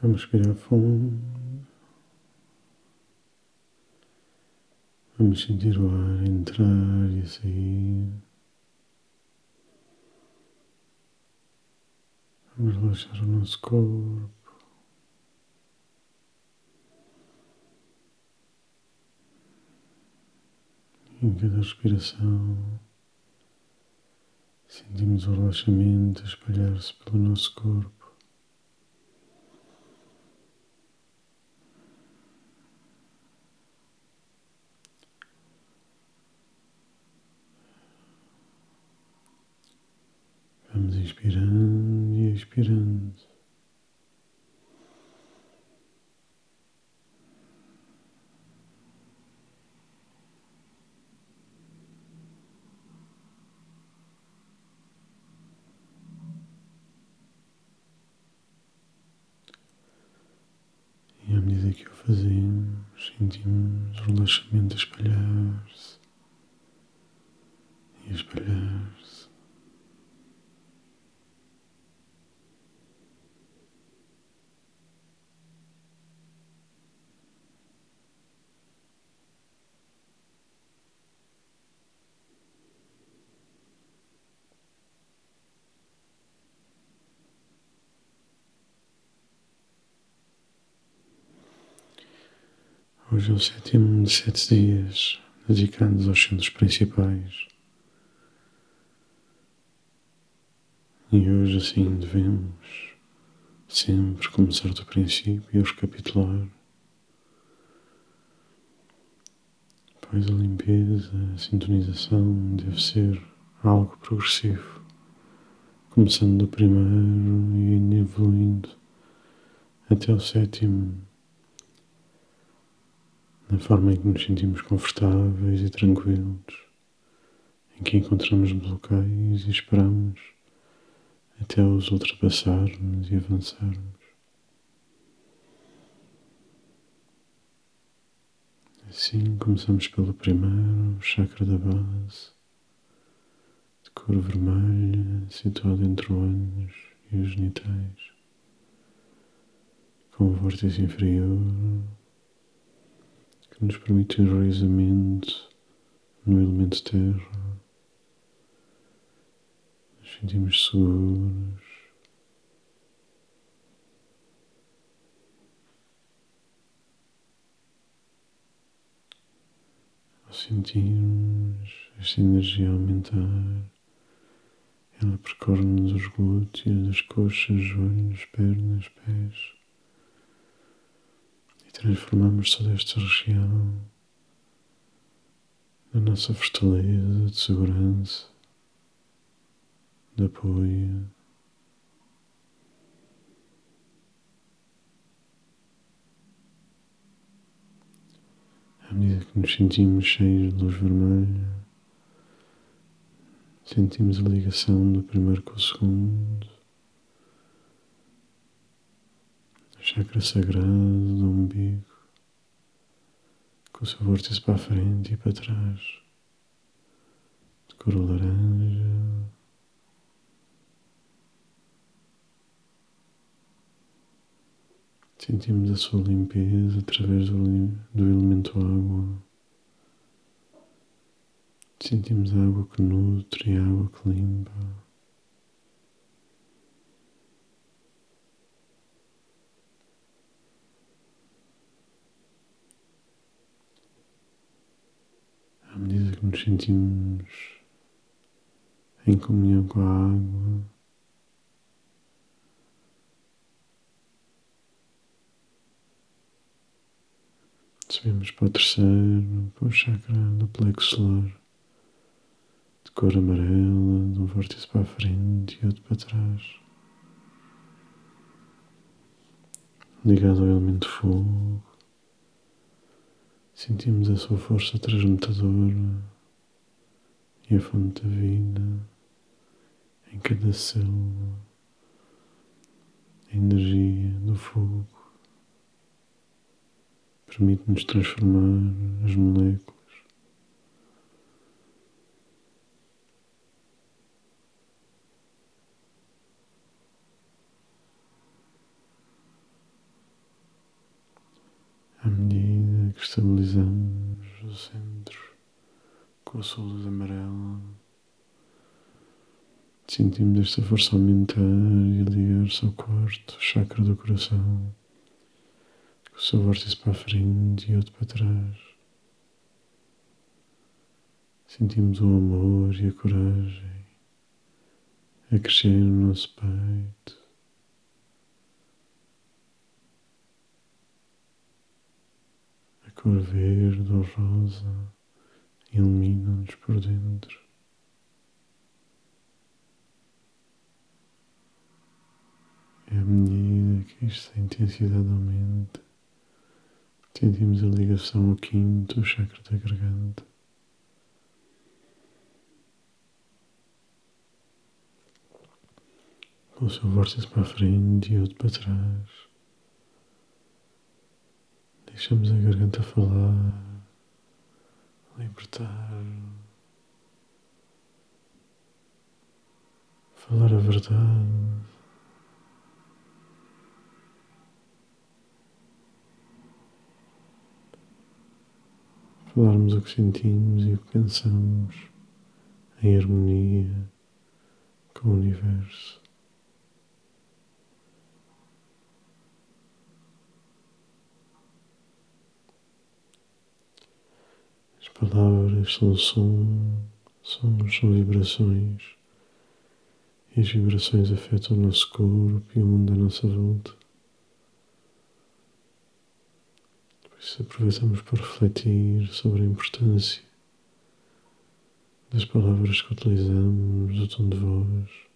Vamos respirar fundo. Vamos sentir o ar entrar e sair. Vamos relaxar o nosso corpo. Em cada respiração, sentimos o relaxamento espalhar-se pelo nosso corpo. Vamos inspirando e expirando. Fazemos, sentimos o relaxamento a espalhar-se e a espalhar-se. Hoje é o 7º de 7 dias dedicados aos centros principais. E hoje assim devemos sempre começar do princípio e os recapitular, pois a limpeza, a sintonização deve ser algo progressivo, começando do primeiro e evoluindo até o 7º. Na forma em que nos sentimos confortáveis e tranquilos, em que encontramos bloqueios e esperamos até os ultrapassarmos e avançarmos. Assim, começamos pelo primeiro, o chakra da base, de cor vermelha, situado entre o ânus e os genitais, com o vórtice inferior, que nos permite o enraizamento no elemento terra. Nos sentimos seguros. Ao sentirmos esta energia aumentar, ela percorre-nos os glúteos, as coxas, joelhos, pernas, pés. Transformamos toda esta região na nossa fortaleza de segurança, de apoio. À medida que nos sentimos cheios de luz vermelha, sentimos a ligação do primeiro com o segundo. Chakra sagrado do umbigo, com o seu vórtice para a frente e para trás, de cor laranja. Sentimos a sua limpeza através do elemento água. Sentimos a água que nutre e a água que limpa. À medida que nos sentimos em comunhão com a água, subimos para o terceiro, para o chakra do plexo solar, de cor amarela, de um vórtice para a frente e outro para trás, ligado ao elemento fogo. Sentimos a sua força transmutadora e a fonte da vida em cada célula, a energia do fogo. Permite-nos transformar as moléculas. que estabilizamos o centro com a sua luz amarela. Sentimos esta força aumentar e ligar-se ao quarto chakra do coração, com o seu vórtice para a frente e outro para trás. Sentimos o amor e a coragem a crescer no nosso peito. A cor verde ou rosa ilumina-nos por dentro. E à medida que esta intensidade aumenta, sentimos a ligação ao quinto chakra da garganta. Com o seu vórtice para a frente e outro para trás. Deixamos a garganta falar, libertar, falar a verdade. Falarmos o que sentimos e o que pensamos em harmonia com o universo. Palavras são sons são vibrações, e as vibrações afetam o nosso corpo e o mundo à nossa volta. Por isso aproveitamos para refletir sobre a importância das palavras que utilizamos, do tom de voz.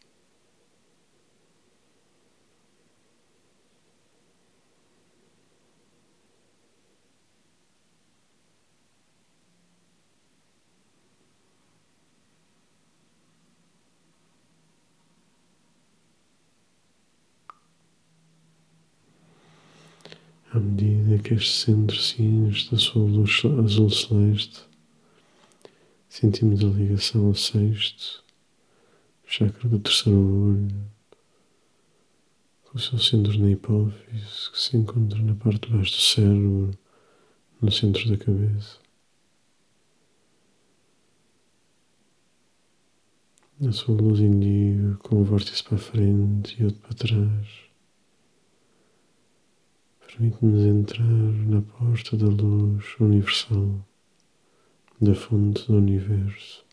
À medida que este centro se enche da sua luz azul celeste, sentimos a ligação ao sexto chakra do terceiro olho, com o seu centro na hipófise, que se encontra na parte de baixo do cérebro, no centro da cabeça. A sua luz indica com o vórtice para a frente e outro para trás. Permite-nos entrar na porta da luz universal, da fonte do universo.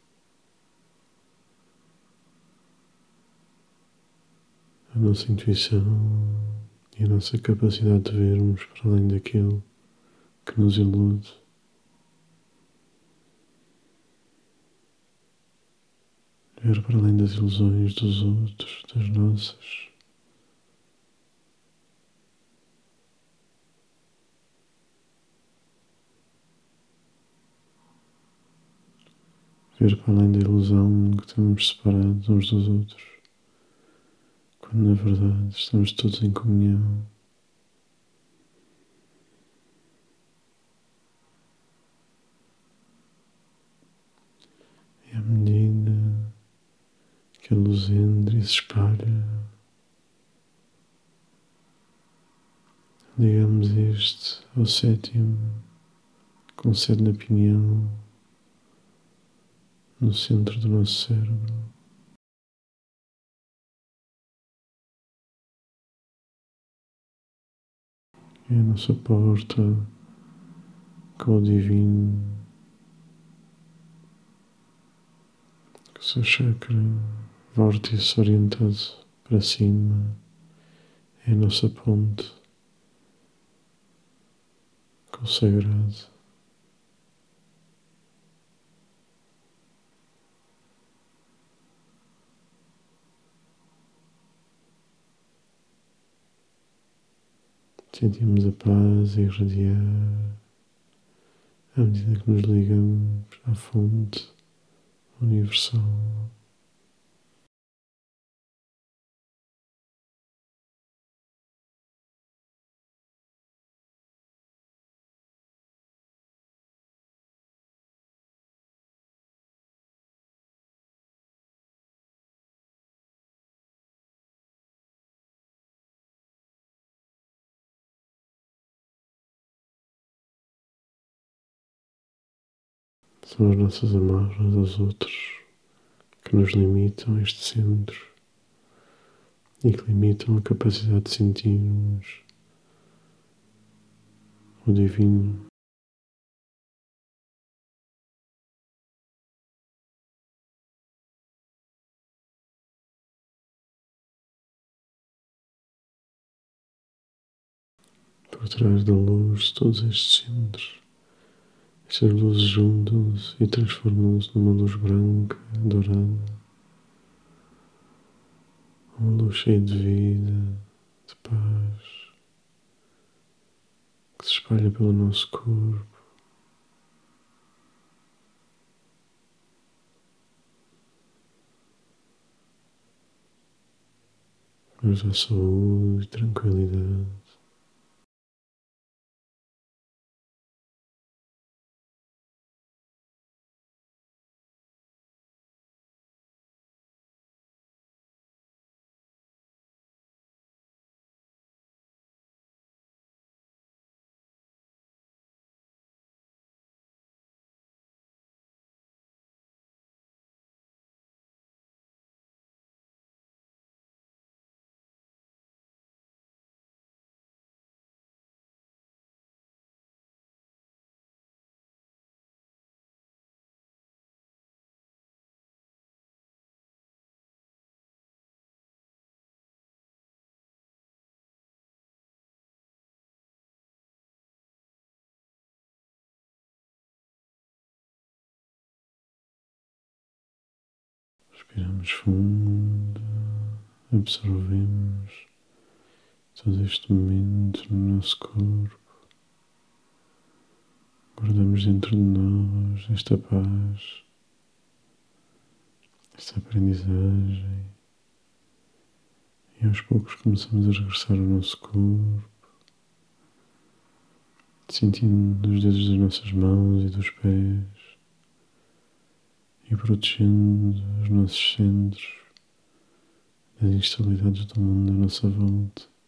A nossa intuição e a nossa capacidade de vermos para além daquilo que nos ilude. Ver para além das ilusões dos outros, das nossas. Ver para além da ilusão que estamos separados uns dos outros, quando na verdade estamos todos em comunhão. E à medida que a luz entra e se espalha, ligamos este ao sétimo, com sede na pineal, no centro do nosso cérebro. É a nossa porta com o divino, com o seu chakra vórtice orientado para cima. É a nossa ponte com o sagrado. Sentimos a paz a irradiar à medida que nos ligamos à fonte universal. são as nossas amarras aos outros que nos limitam a este centro e que limitam a capacidade de sentirmos o divino. Por trás da luz, todos estes centros, estas luzes juntam-se e transformam-se numa luz branca, dourada, uma luz cheia de vida, de paz, que se espalha pelo nosso corpo, nos dá saúde e tranquilidade. Respiramos fundo, absorvemos todo este momento no nosso corpo, guardamos dentro de nós esta paz, esta aprendizagem e aos poucos começamos a regressar ao nosso corpo, sentindo nos dedos das nossas mãos e dos pés, e protegendo os nossos centros das instabilidades do mundo à nossa volta.